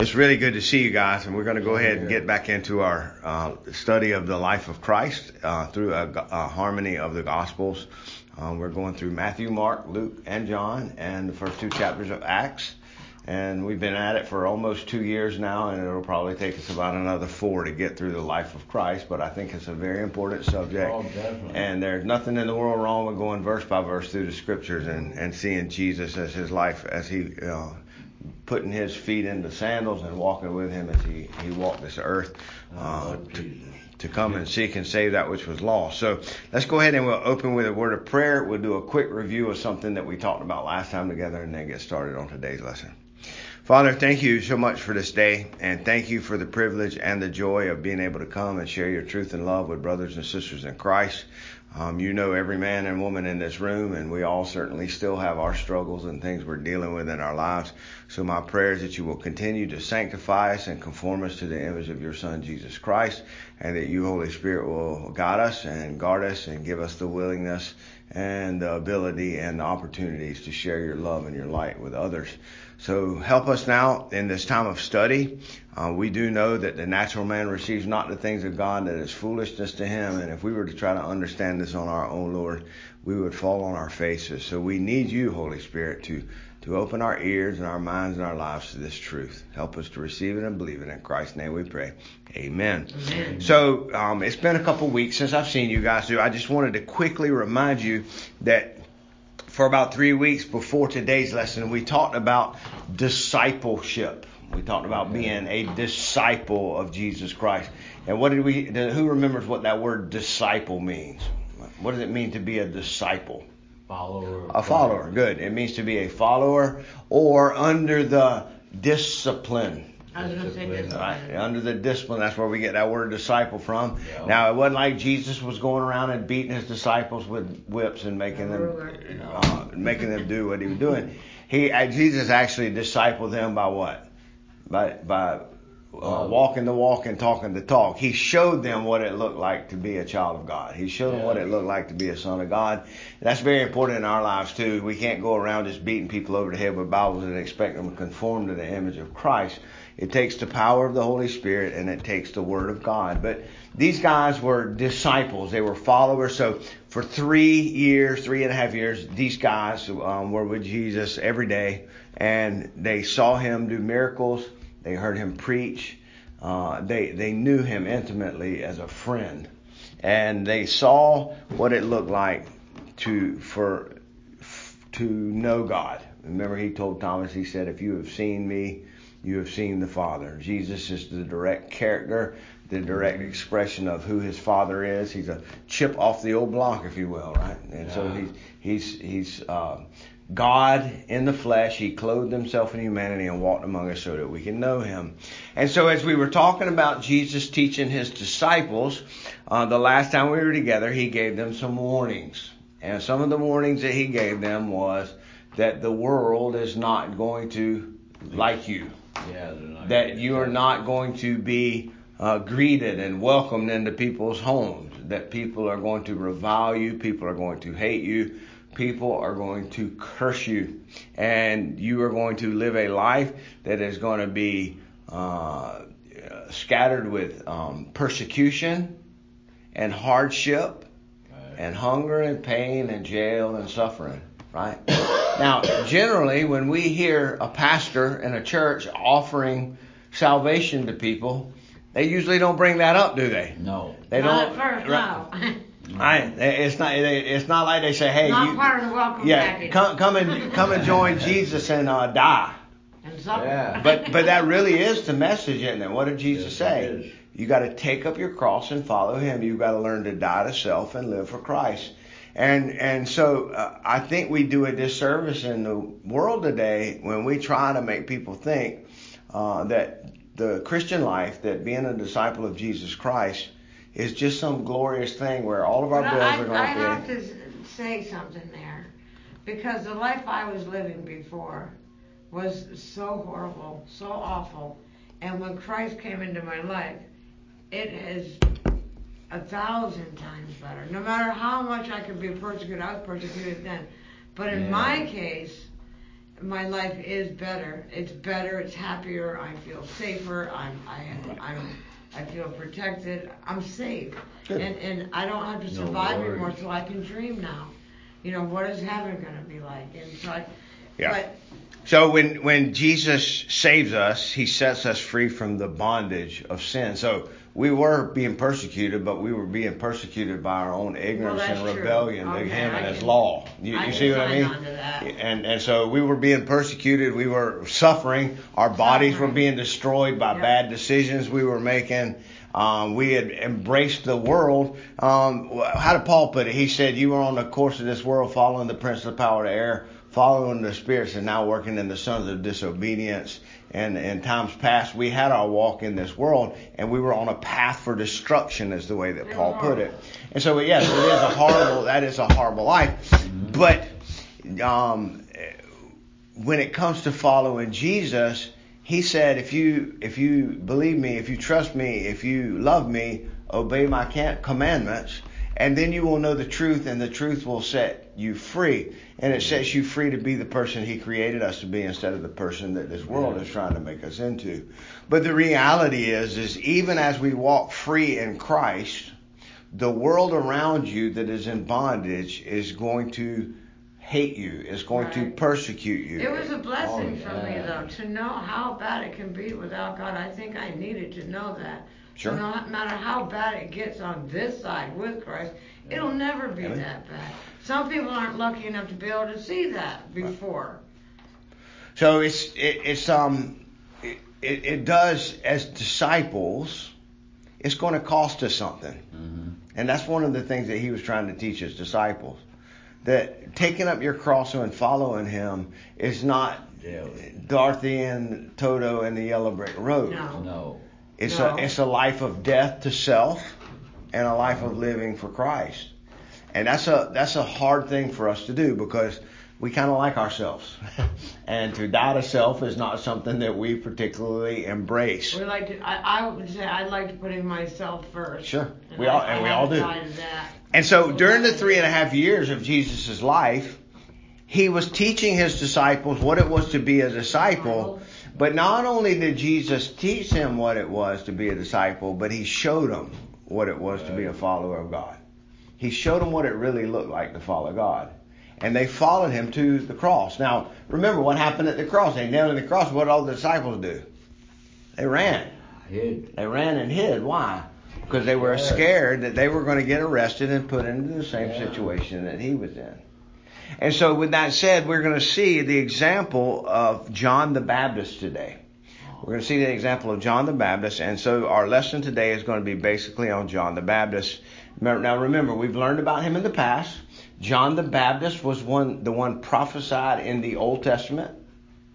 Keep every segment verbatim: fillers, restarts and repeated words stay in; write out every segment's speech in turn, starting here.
It's really good to see you guys, and we're going to go ahead and get back into our uh, study of the life of Christ uh, through a, a harmony of the Gospels. Um, we're going through Matthew, Mark, Luke, and John, and the first two chapters of Acts. And we've been at it for almost two years now, and it'll probably take us about another four to get through the life of Christ. But I think it's a very important subject. Oh, definitely. And there's nothing in the world wrong with going verse by verse through the scriptures and, and seeing Jesus as his life, as he, you know, putting his feet into sandals and walking with him as he, he walked this earth uh, to, to come and seek and save that which was lost. So let's go ahead and we'll open with a word of prayer. We'll do a quick review of something that we talked about last time together and then get started on today's lesson. Father, thank you so much for this day, and thank you for the privilege and the joy of being able to come and share your truth and love with brothers and sisters in Christ. Um, you know every man and woman in this room, and we all certainly still have our struggles and things we're dealing with in our lives. So my prayer is that you will continue to sanctify us and conform us to the image of your Son, Jesus Christ, and that you, Holy Spirit, will guide us and guard us and give us the willingness and the ability and the opportunities to share your love and your light with others. So help us now in this time of study. Uh, we do know that the natural man receives not the things of God, that is foolishness to him. And if we were to try to understand this on our own, Lord, we would fall on our faces. So we need you, Holy Spirit, to, to open our ears and our minds and our lives to this truth. Help us to receive it and believe it. In Christ's name we pray. Amen. Amen. So um, it's been a couple weeks since I've seen you guys do. I just wanted to quickly remind you that for about three weeks before today's lesson, we talked about discipleship. We talked about being a disciple of Jesus Christ. And what did we? Who remembers what that word disciple means? What does it mean to be a disciple? Follower. A follower. Good. It means to be a follower or under the discipline. I was going to say discipline. Right? Under the discipline. That's where we get that word disciple from. Yeah. Now, it wasn't like Jesus was going around and beating his disciples with whips and making them uh, making them do what he was doing. He uh, Jesus actually discipled them by what? By by uh, walking the walk and talking the talk. He showed them what it looked like to be a child of God. He showed them what it looked like to be a son of God. And that's very important in our lives too. We can't go around just beating people over the head with Bibles and expect them to conform to the image of Christ. It takes the power of the Holy Spirit, and it takes the Word of God. But these guys were disciples. They were followers. So for three years, three and a half years, these guys um, were with Jesus every day. And they saw him do miracles. They heard him preach. Uh, they, they knew him intimately as a friend. And they saw what it looked like to, for, to know God. Remember, he told Thomas, he said, "If you have seen me, you have seen the Father." Jesus is the direct character, the direct expression of who his Father is. He's a chip off the old block, if you will, right? And yeah. so he's he's he's uh, God in the flesh. He clothed himself in humanity and walked among us so that we can know him. And so as we were talking about Jesus teaching his disciples, uh, the last time we were together, he gave them some warnings. And some of the warnings that he gave them was that the world is not going to like you. Yeah, that you are not going to be uh, greeted and welcomed into people's homes, that people are going to revile you, people are going to hate you, people are going to curse you, and you are going to live a life that is going to be uh, scattered with um, persecution and hardship, right, and hunger and pain and jail and suffering, right? Now, generally, when we hear a pastor in a church offering salvation to people, they usually don't bring that up, do they? No. They not don't. At first, right, no. Right? It's not. It's not like they say, "Hey, not you, part of the welcome yeah, package. come, come and come and join Jesus and uh, die." And yeah. But but that really is the message, isn't it? What did Jesus yes, say? You got to take up your cross and follow him. You got to learn to die to self and live for Christ. And and so uh, I think we do a disservice in the world today when we try to make people think uh, that the Christian life, that being a disciple of Jesus Christ, is just some glorious thing where all of our but bills I, are going I to be. I have to say something there, because the life I was living before was so horrible, so awful, and when Christ came into my life, it is a thousand times better. No matter how much I could be persecuted, I was persecuted then. But in yeah. my case, my life is better. It's better. It's happier. I feel safer. I'm. I. I'm. I feel protected. I'm safe. Good. And and I don't have to survive no anymore. So I can dream now. You know, what is heaven going to be like? And so I. Yeah. But, so when when Jesus saves us, he sets us free from the bondage of sin. So we were being persecuted, but we were being persecuted by our own ignorance well, and rebellion okay, to him and his law. You, you see what I mean? And and so we were being persecuted. We were suffering. Our suffering. Bodies were being destroyed by yep. bad decisions we were making. Um, we had embraced the world. Um, how did Paul put it? He said, you were on the course of this world, following the prince of the power of the air, following the spirits and now working in the sons of disobedience. And in times past, we had our walk in this world, and we were on a path for destruction, is the way that Paul put it. And so, yes, it is a horrible, that is a horrible life. But um, when it comes to following Jesus, he said, if you if you believe me, if you trust me, if you love me, obey my commandments, and then you will know the truth, and the truth will set you free. And it sets you free to be the person he created us to be instead of the person that this world is trying to make us into. But the reality is, is even as we walk free in Christ, the world around you that is in bondage is going to hate you. It's going right. to persecute you. It was a blessing oh, for yeah. me, though, to know how bad it can be without God. I think I needed to know that. Sure. So no matter how bad it gets on this side with Christ, it'll never be Amen. That bad. Some people aren't lucky enough to be able to see that before. So it's it, it's um it, it does as disciples, it's going to cost us something, mm-hmm. and that's one of the things that he was trying to teach his disciples, that taking up your cross and following him is not yeah. Dorothy and Toto and the Yellow Brick Road. No, no. it's no. a it's a life of death to self and a life of living for Christ. And that's a that's a hard thing for us to do because we kind of like ourselves. And to die to self is not something that we particularly embrace. We like to, I, I would say I like to put in myself first. Sure. And we all I, and I we all do. And so during the three and a half years of Jesus' life, he was teaching his disciples what it was to be a disciple. But not only did Jesus teach them what it was to be a disciple, but he showed them what it was to be a follower of God. He showed them what it really looked like to follow God. And they followed him to the cross. Now, remember what happened at the cross. They nailed him to the cross. What did all the disciples do? They ran. Hid. They ran and hid. Why? Because they were scared that they were going to get arrested and put into the same yeah. situation that he was in. And so with that said, we're going to see the example of John the Baptist today. We're going to see the example of John the Baptist. And so our lesson today is going to be basically on John the Baptist. Now remember, we've learned about him in the past. John the Baptist was one, the one prophesied in the Old Testament.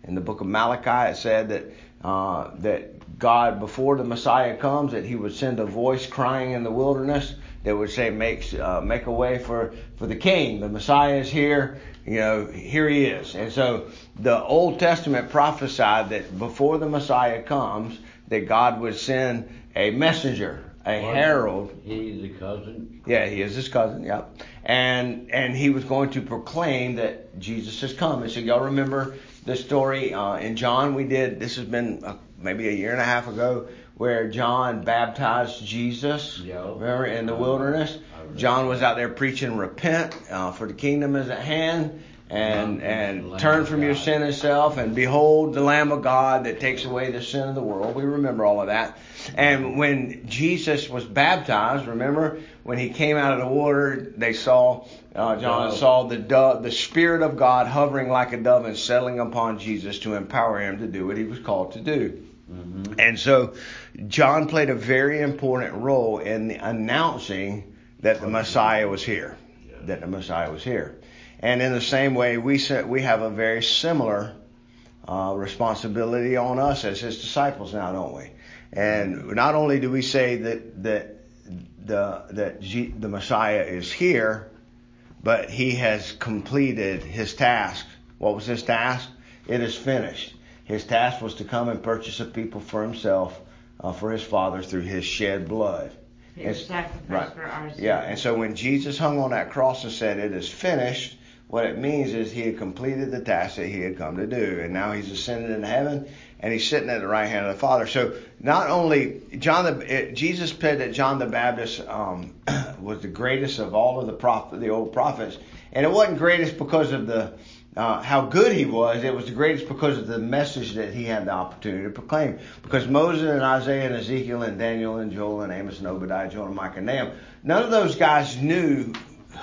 In the book of Malachi, it said that uh, that God, before the Messiah comes, that he would send a voice crying in the wilderness that would say, "Make uh, make a way for for the King. The Messiah is here. You know, here he is." And so the Old Testament prophesied that before the Messiah comes, that God would send a messenger. A well, herald. He's a cousin. Yeah, he is his cousin. Yep. And and he was going to proclaim that Jesus has come. And so y'all remember the story uh, in John we did. This has been uh, maybe a year and a half ago, where John baptized Jesus. Yeah. Remember in the wilderness, John was out there preaching, "Repent, uh, for the kingdom is at hand." And and turn from your sin and self, and behold the Lamb of God that takes away the sin of the world. We remember all of that. And when Jesus was baptized, remember when he came out of the water, they saw uh, John saw the dove, the Spirit of God hovering like a dove and settling upon Jesus to empower him to do what he was called to do. Mm-hmm. And so John played a very important role in announcing that the Messiah was here. That the Messiah was here. And in the same way, we set, we have a very similar uh, responsibility on us as his disciples now, don't we? And not only do we say that that the that G, the Messiah is here, but he has completed his task. What was his task? It is finished. His task was to come and purchase a people for himself, uh, for his Father through his shed blood. He was sacrificed for our sins. Yeah, and so when Jesus hung on that cross and said, "It is finished," what it means is he had completed the task that he had come to do. And now he's ascended into heaven, and he's sitting at the right hand of the Father. So not only John the, Jesus said that John the Baptist um, was the greatest of all of the prophet, the old prophets, and it wasn't greatest because of the uh, how good he was. It was the greatest because of the message that he had the opportunity to proclaim. Because Moses and Isaiah and Ezekiel and Daniel and Joel and Amos and Obadiah, Joel and Micah and Nahum, none of those guys knew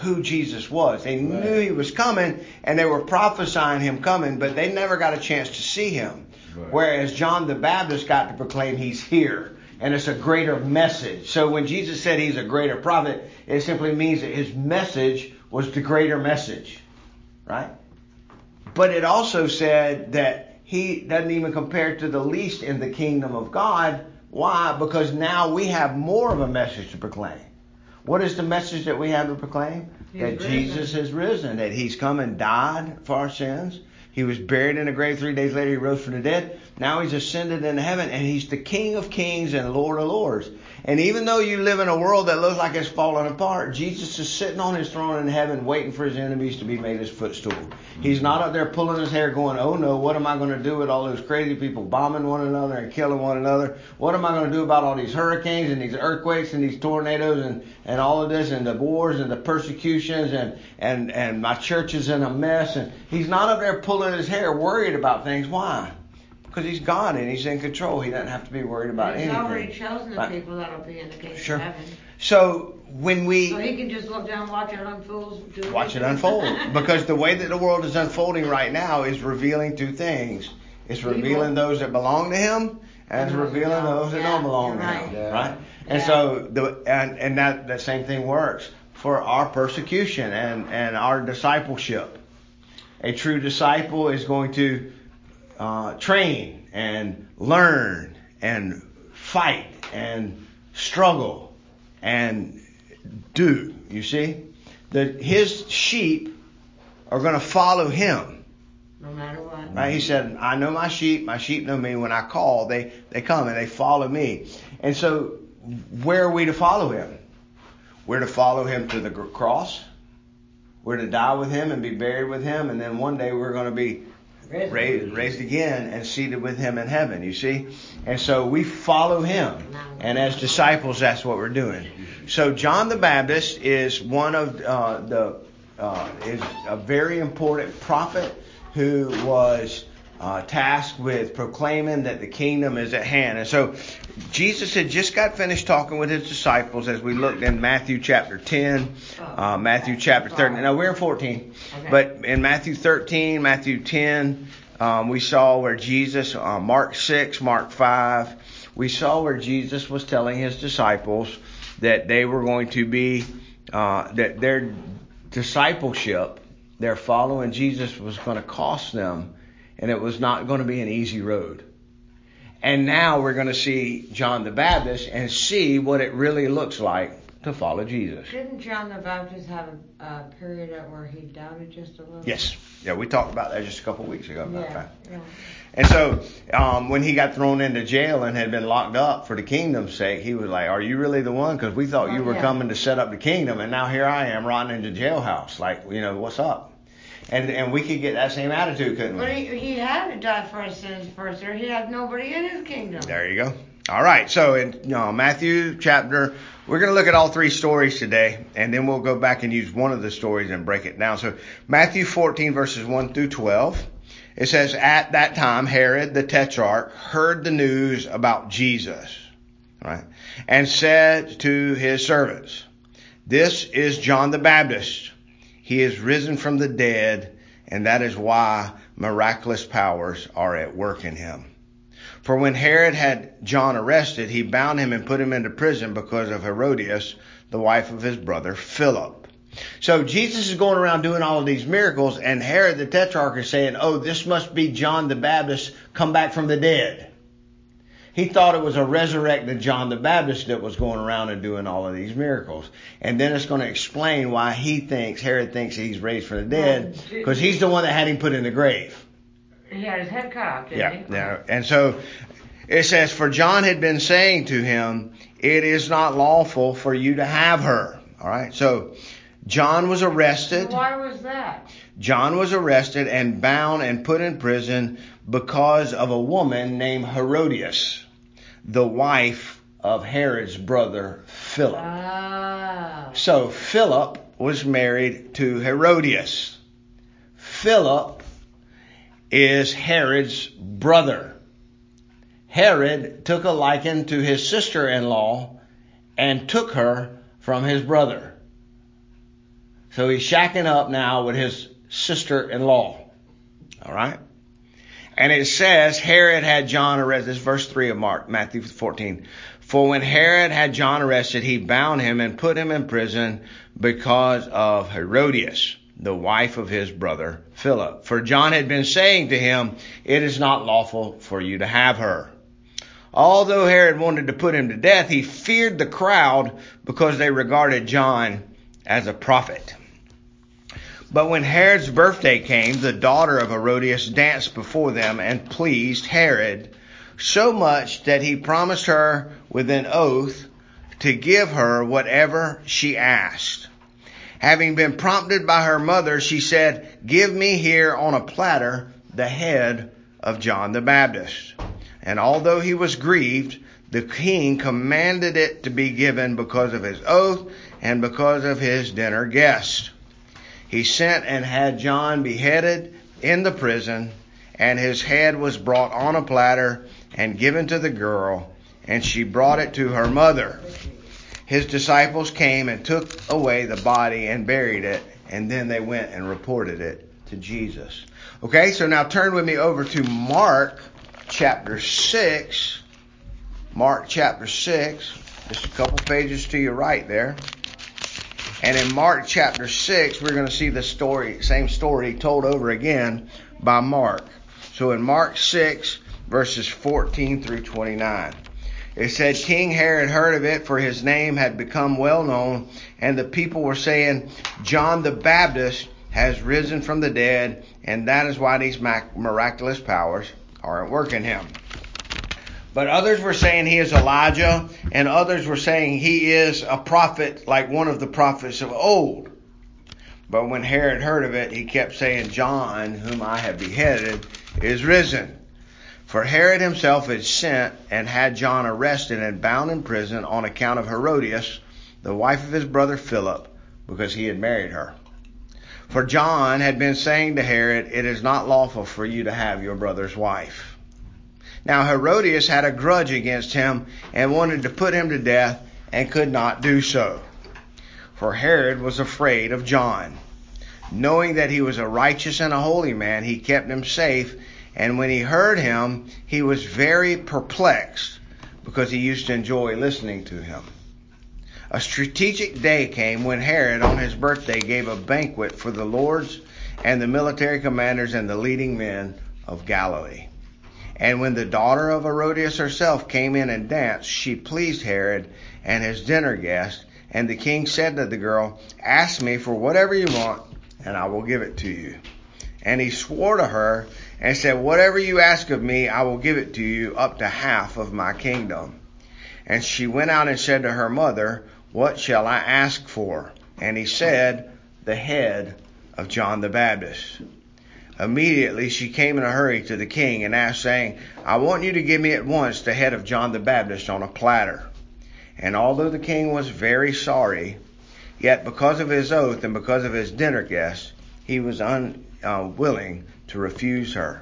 who Jesus was. They right. knew he was coming, and they were prophesying him coming, but they never got a chance to see him. Right. Whereas John the Baptist got to proclaim he's here, and it's a greater message. So when Jesus said he's a greater prophet, it simply means that his message was the greater message, right? But it also said that he doesn't even compare to the least in the kingdom of God. Why? Because now we have more of a message to proclaim. What is the message that we have to proclaim? He's that risen. Jesus has risen, that he's come and died for our sins. He was buried in a grave. Three days later, he rose from the dead. Now he's ascended into heaven, and he's the King of kings and Lord of lords. And even though you live in a world that looks like it's falling apart, Jesus is sitting on his throne in heaven waiting for his enemies to be made his footstool. He's not up there pulling his hair going, oh no, what am I going to do with all those crazy people bombing one another and killing one another? What am I going to do about all these hurricanes and these earthquakes and these tornadoes and, and all of this and the wars and the persecutions and, and, and my church is in a mess? And he's not up there pulling his hair worried about things. Why? Because he's God and he's in control. He doesn't have to be worried about he's anything. He's already chosen the but, people that will be in the kingdom sure. of heaven. So when we... So he can just look down and watch it unfold. Do watch it unfold. Because the way that the world is unfolding right now is revealing two things. It's revealing people. Those that belong to him, and it's revealing those yeah, that don't belong to right. him. Yeah. Right? And yeah. so the and, and that, that same thing works for our persecution and, and our discipleship. A true disciple is going to... Uh, train and learn and fight and struggle and do. You see? That his sheep are going to follow him. No matter what. Right? He said, I know my sheep. My sheep know me. When I call, they, they come and they follow me. And so where are we to follow him? We're to follow him to the cross. We're to die with him and be buried with him. And then one day we're going to be Raised, raised again and seated with him in heaven, you see? And so we follow him. And as disciples, that's what we're doing. So John the Baptist is one of uh, the, uh, is a very important prophet who was uh, tasked with proclaiming that the kingdom is at hand. And so Jesus had just got finished talking with his disciples as we looked in Matthew chapter ten, uh, Matthew chapter thirteen. Now, we're in fourteen, but in Matthew thirteen, Matthew ten, um, we saw where Jesus, uh, Mark six, Mark five, we saw where Jesus was telling his disciples that they were going to be, uh, that their discipleship, their following Jesus was going to cost them, and it was not going to be an easy road. And now we're going to see John the Baptist and see what it really looks like to follow Jesus. Didn't John the Baptist have a, a period where he doubted just a little? Yes. Yeah, we talked about that just a couple of weeks ago. About yeah, that. yeah. And so um, when he got thrown into jail and had been locked up for the kingdom's sake, he was like, are you really the one? Because we thought oh, you were yeah. coming to set up the kingdom, and now here I am rotting in the jailhouse. Like, you know, what's up? And and we could get that same attitude, couldn't we? But he, he had to die for his sins first, or he had nobody in his kingdom. There you go. All right. So in you know, Matthew chapter, we're going to look at all three stories today, and then we'll go back and use one of the stories and break it down. So Matthew fourteen, verses one through twelve, it says, at that time, Herod the Tetrarch heard the news about Jesus, right, and said to his servants, this is John the Baptist. He is risen from the dead, and that is why miraculous powers are at work in him. For when Herod had John arrested, he bound him and put him into prison because of Herodias, the wife of his brother Philip. So Jesus is going around doing all of these miracles, and Herod the Tetrarch is saying, oh, this must be John the Baptist come back from the dead. He thought it was a resurrected John the Baptist that was going around and doing all of these miracles. And then it's going to explain why he thinks, Herod thinks he's raised from the dead, because he's the one that had him put in the grave. He had his head cut off, didn't yeah, he? Yeah. And so it says, for John had been saying to him, it is not lawful for you to have her. All right. So John was arrested. Why was that? John was arrested and bound and put in prison because of a woman named Herodias, the wife of Herod's brother Philip. Ah. So Philip was married to Herodias. Philip is Herod's brother. Herod took a liking to his sister-in-law and took her from his brother. So he's shacking up now with his sister-in-law. All right? And it says Herod had John arrested. This is verse three of Mark, Matthew fourteen. For when Herod had John arrested, he bound him and put him in prison because of Herodias, the wife of his brother Philip. For John had been saying to him, "It is not lawful for you to have her." Although Herod wanted to put him to death, he feared the crowd because they regarded John as a prophet. But when Herod's birthday came, the daughter of Herodias danced before them and pleased Herod so much that he promised her with an oath to give her whatever she asked. Having been prompted by her mother, she said, "Give me here on a platter the head of John the Baptist." And although he was grieved, the king commanded it to be given because of his oath and because of his dinner guests. He sent and had John beheaded in the prison, and his head was brought on a platter and given to the girl, and she brought it to her mother. His disciples came and took away the body and buried it, and then they went and reported it to Jesus. Okay, so now turn with me over to Mark chapter six. Mark chapter six, just a couple pages to your right there. And in Mark chapter six, we're going to see the story, same story told over again by Mark. So in Mark six, verses fourteen through twenty-nine. It said, King Herod heard of it, for his name had become well known, and the people were saying, "John the Baptist has risen from the dead, and that is why these miraculous powers are at work in him." But others were saying he is Elijah, and others were saying he is a prophet like one of the prophets of old. But when Herod heard of it, he kept saying, "John, whom I have beheaded, is risen." For Herod himself had sent and had John arrested and bound in prison on account of Herodias, the wife of his brother Philip, because he had married her. For John had been saying to Herod, "It is not lawful for you to have your brother's wife." Now Herodias had a grudge against him and wanted to put him to death and could not do so. For Herod was afraid of John. Knowing that he was a righteous and a holy man, he kept him safe. And when he heard him, he was very perplexed, because he used to enjoy listening to him. A strategic day came when Herod, on his birthday, gave a banquet for the lords and the military commanders and the leading men of Galilee. And when the daughter of Herodias herself came in and danced, she pleased Herod and his dinner guests. And the king said to the girl, "Ask me for whatever you want, and I will give it to you." And he swore to her and said, "Whatever you ask of me, I will give it to you, up to half of my kingdom." And she went out and said to her mother, "What shall I ask for?" And he said, "The head of John the Baptist." Immediately she came in a hurry to the king and asked, saying, "I want you to give me at once the head of John the Baptist on a platter." And although the king was very sorry, yet because of his oath and because of his dinner guests, he was un, uh, willing to refuse her.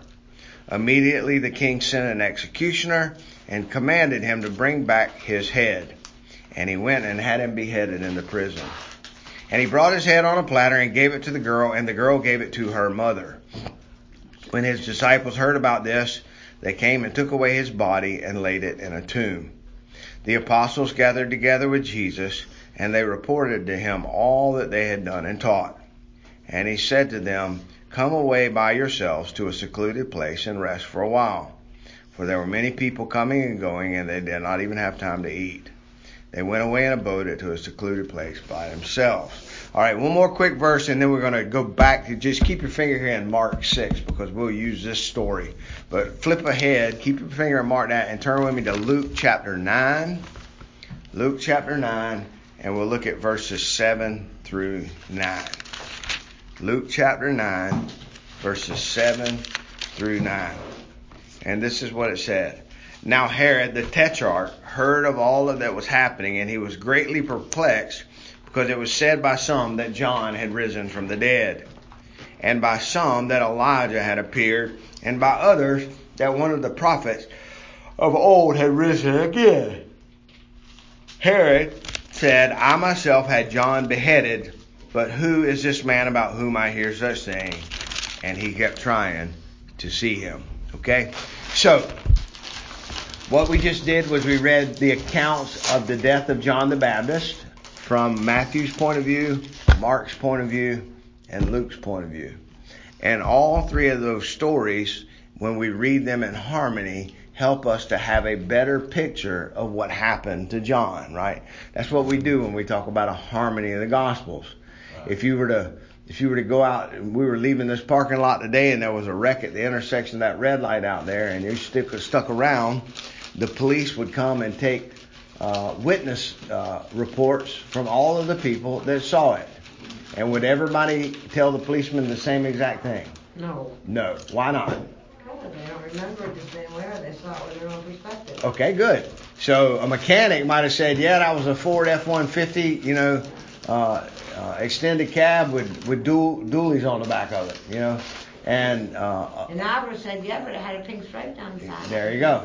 Immediately the king sent an executioner and commanded him to bring back his head. And he went and had him beheaded in the prison. And he brought his head on a platter and gave it to the girl, and the girl gave it to her mother. When his disciples heard about this, they came and took away his body and laid it in a tomb. The apostles gathered together with Jesus, and they reported to him all that they had done and taught. And he said to them, "Come away by yourselves to a secluded place and rest for a while." For there were many people coming and going, and they did not even have time to eat. They went away in a boat to a secluded place by themselves. All right, one more quick verse, and then we're going to go back to just keep your finger here in Mark six, because we'll use this story. But flip ahead, keep your finger in Mark that, and turn with me to Luke chapter nine. Luke chapter nine, and we'll look at verses seven through nine. Luke chapter nine, verses seven through nine. And this is what it said. Now Herod the Tetrarch heard of all that was happening, and he was greatly perplexed, because it was said by some that John had risen from the dead, and by some that Elijah had appeared, and by others that one of the prophets of old had risen again. Herod said, I myself had John beheaded, but who is this man about whom I hear such things? And he kept trying to see him. Okay? So, what we just did was we read the accounts of the death of John the Baptist from Matthew's point of view, Mark's point of view, and Luke's point of view. And all three of those stories, when we read them in harmony, help us to have a better picture of what happened to John, right? That's what we do when we talk about a harmony of the Gospels. Wow. If you were to if you were to go out, and we were leaving this parking lot today and there was a wreck at the intersection of that red light out there, and you stick, stuck around, the police would come and take uh, witness uh, reports from all of the people that saw it. And would everybody tell the policeman the same exact thing? No. No. Why not? They don't remember it the same way, or they saw it with their own perspective. Okay, good. So a mechanic might have said, yeah, that was a Ford F one fifty, you know, uh, uh, extended cab with, with dual, dualies on the back of it, you know. And uh, and Albert said, yeah, but it had a pink stripe down the side. There you go.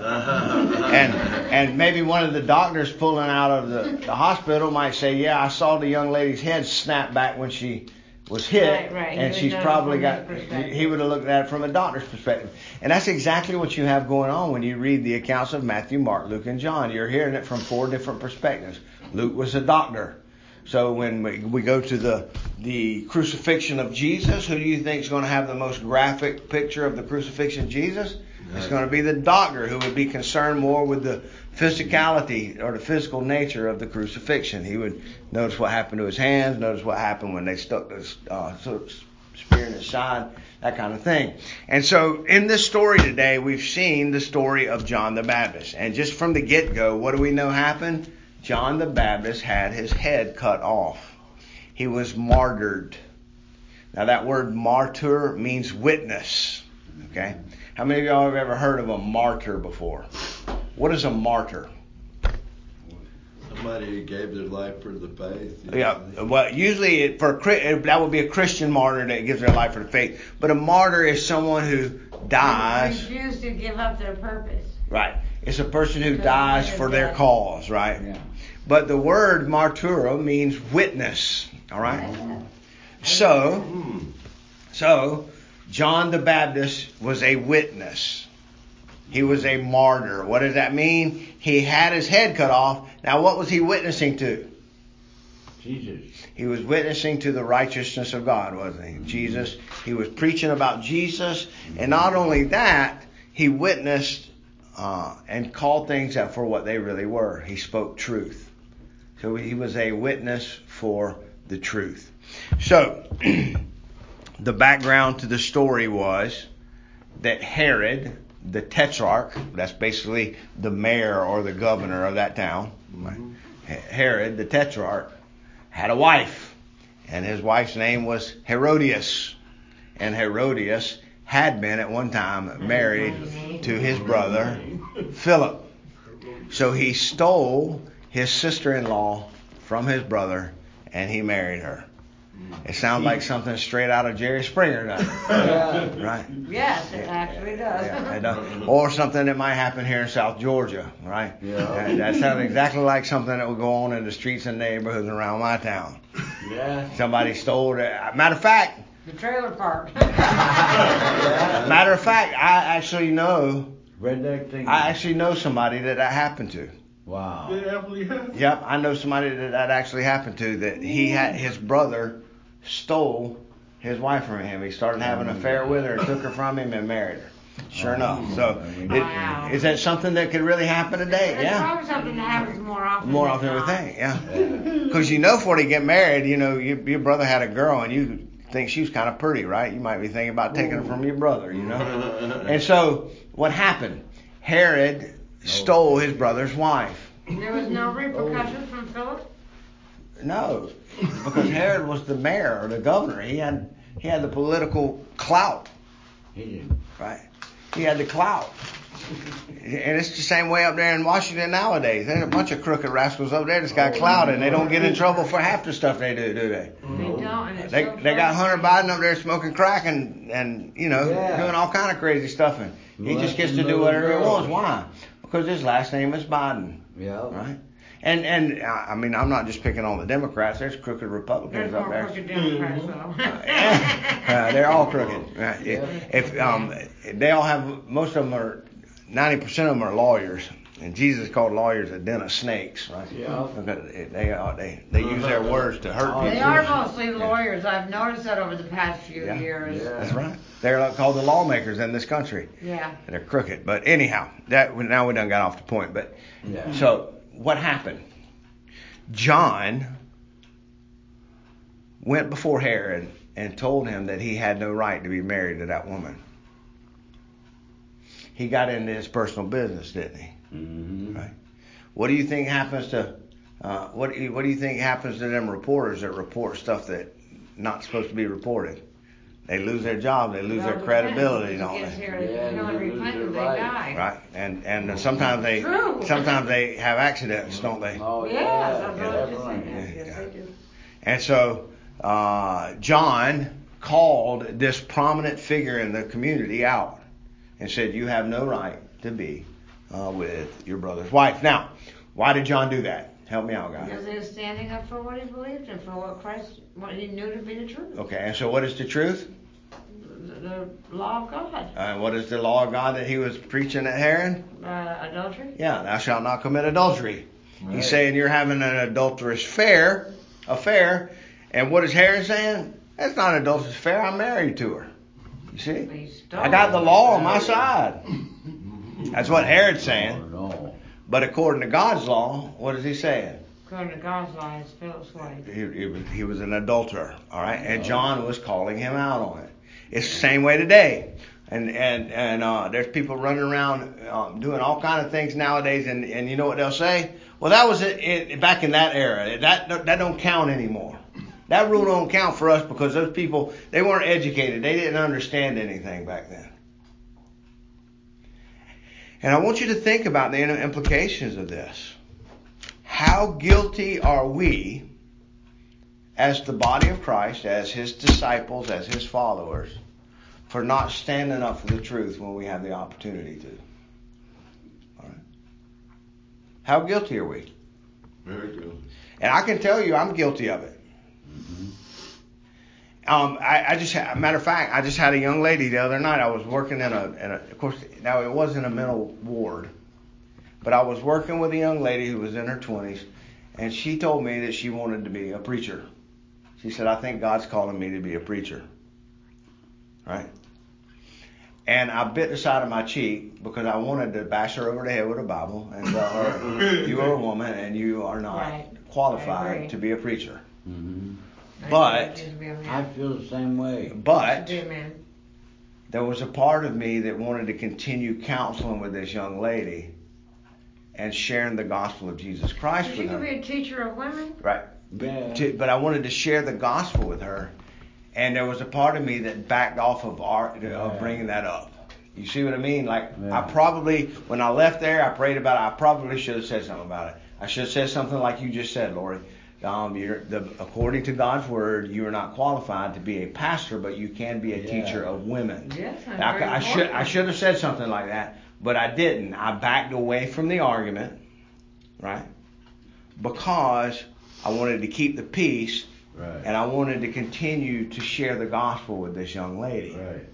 and and maybe one of the doctors pulling out of the, the hospital might say, yeah, I saw the young lady's head snap back when she was hit, right, right. And she's probably got, he would have looked at it from a doctor's perspective. And that's exactly what you have going on when you read the accounts of Matthew, Mark, Luke, and John. You're hearing it from four different perspectives. Luke was a doctor. So when we, we go to the the crucifixion of Jesus, who do you think is going to have the most graphic picture of the crucifixion of Jesus? Right. It's going to be the doctor, who would be concerned more with the physicality or the physical nature of the crucifixion. He would notice what happened to his hands, notice what happened when they stuck this uh, spear in his side, that kind of thing. And so in this story today, we've seen the story of John the Baptist. And just from the get-go, what do we know happened? John the Baptist had his head cut off. He was martyred. Now that word martyr means witness. Okay? How many of y'all have ever heard of a martyr before? What is a martyr? Somebody who gave their life for the faith. You know? Yeah, well, usually it, for that would be a Christian martyr that gives their life for the faith. But a martyr is someone who dies. They refuse to give up their purpose. Right. It's a person who dies for their cause, right? Yeah. But the word martyr means witness, all right? Yeah. So, so John the Baptist was a witness. He was a martyr. What does that mean? He had his head cut off. Now, what was he witnessing to? Jesus. He was witnessing to the righteousness of God, wasn't he? Mm-hmm. Jesus. He was preaching about Jesus. Mm-hmm. And not only that, he witnessed uh, and called things out for what they really were. He spoke truth. So he was a witness for the truth. So, the background to the story was that Herod the Tetrarch, that's basically the mayor or the governor of that town, right? Herod the Tetrarch had a wife, and his wife's name was Herodias. And Herodias had been at one time married to his brother Philip. So he stole his sister-in-law from his brother, and he married her. It sounds like something straight out of Jerry Springer, doesn't it? Yeah. Right? Yes, it actually does. Yeah, it does. Or something that might happen here in South Georgia, right? Yeah. That, that sounds exactly like something that would go on in the streets and neighborhoods around my town. Yeah. Somebody stole it. Matter of fact, the trailer park. Matter of fact, I actually know. Redneck thing. I actually know somebody that that happened to. Wow. Did it actually happen? Yep, I know somebody that that actually happened to. That he had his brother stole his wife from him. He started having an affair with her, took her from him, and married her. Sure enough. So, wow. it, is that something that could really happen today? It's yeah. Probably something that happens more often. More often than we think. Yeah. Because you know, before they get married, you know, your, your brother had a girl, and you think she was kind of pretty, right? You might be thinking about taking Ooh. her from your brother, you know. And so, what happened? Herod stole his brother's wife. There was no repercussions from Philip? No, because Herod was the mayor or the governor. He had He had the political clout. He did. Right? He had the clout. And it's the same way up there in Washington nowadays. There's a bunch of crooked rascals up there that's got clout, and they don't get in trouble for half the stuff they do, do they? They don't. They, they got Hunter Biden up there smoking crack and, and you know, yeah. doing all kind of crazy stuff. And he just gets to do whatever he wants. Why? Because his last name is Biden. Yeah. Right? And, and I mean, I'm not just picking on the Democrats. There's crooked Republicans There's up there. There's crooked Democrats, mm-hmm. though. uh, they're all crooked. Right? Yeah. If um, they all have, most of them are, ninety percent of them are lawyers. And Jesus called lawyers a den of snakes, right? Yeah. Because they are, they, they use their words to hurt people. They are mostly lawyers. Yeah. I've noticed that over the past few yeah. years. Yeah. That's right. They're called the lawmakers in this country. Yeah. And they're crooked. But anyhow, that now we done got off the point. But yeah. so. What happened? John went before Herod and told him that he had no right to be married to that woman. He got into his personal business, didn't he? Mm-hmm. Right. What do you think happens to uh, what? What do you think happens to them reporters that report stuff that not supposed to be reported? They lose their job. They lose well, their credibility, don't they? Here, yeah, you know, they, lose their they right. die. Right, and and sometimes they True. sometimes they have accidents, don't they? Oh yeah, yeah, yeah, yeah, right. yes, yeah. They do. And so uh, John called this prominent figure in the community out and said, "You have no right to be uh, with your brother's wife." Now, why did John do that? Help me out, guys. Because he was standing up for what he believed and for what Christ, what he knew to be the truth. Okay, and so what is the truth? The, the law of God. And uh, what is the law of God that he was preaching at Herod? Uh, adultery. Yeah, thou shalt not commit adultery. Right. He's saying you're having an adulterous affair, affair, and what is Herod saying? That's not an adulterous affair. I'm married to her. You see? I got the law on my side. That's what Herod's saying. But according to God's law, what is he saying? According to God's law, it's Philip's wife. He, he, he was an adulterer, all right? And John was calling him out on it. It's the same way today. And and, and uh, there's people running around um, doing all kind of things nowadays, and, and you know what they'll say? Well, that was it, it, back in that era. That, that don't count anymore. That rule don't count for us because those people, they weren't educated. They didn't understand anything back then. And I want you to think about the implications of this. How guilty are we as the body of Christ, as his disciples, as his followers, for not standing up for the truth when we have the opportunity to? All right. How guilty are we? Very guilty. And I can tell you I'm guilty of it. Mm-hmm. Um, I, I just, had, matter of fact, I just had a young lady the other night. I was working in a, in a, of course, now it wasn't a mental ward, but I was working with a young lady who was in her twenties, and she told me that she wanted to be a preacher. She said, I think God's calling me to be a preacher. Right? And I bit the side of my cheek because I wanted to bash her over the head with a Bible and tell her, you are a woman and you are not right. qualified to be a preacher. Mm-hmm. But I feel the same way. But there was a part of me that wanted to continue counseling with this young lady and sharing the gospel of Jesus Christ with her. She could be a teacher of women, right? Yeah. To, but I wanted to share the gospel with her, and there was a part of me that backed off of our, yeah. of bringing that up. You see what I mean? Like yeah. I probably, when I left there, I prayed about it. I probably should have said something about it. I should have said something like you just said, Lori. Um, you're the, according to God's word, you are not qualified to be a pastor, but you can be a yeah. teacher of women. Yes, I, I should I should have said something like that, but I didn't. I backed away from the argument, right? Because I wanted to keep the peace, right. and I wanted to continue to share the gospel with this young lady. Right.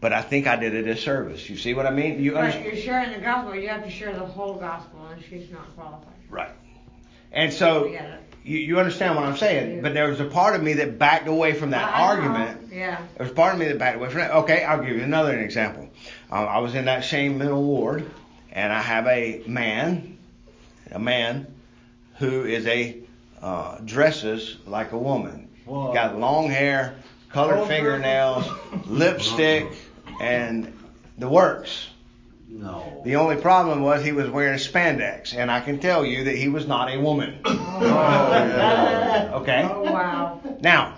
But I think I did a disservice. You see what I mean? You right, understand? You're sharing the gospel. You have to share the whole gospel, and she's not qualified. Right. And so, you, you understand what I'm saying, but there was a part of me that backed away from that I argument. Know. Yeah. There was a part of me that backed away from that. Okay, I'll give you another example. Um, I was in that same mental ward, and I have a man, a man who is a uh, dresses like a woman. Whoa. Got long hair, colored oh, fingernails, lipstick, and the works. No. The only problem was he was wearing spandex, and I can tell you that he was not a woman. Oh, yeah. Okay. Oh wow. Now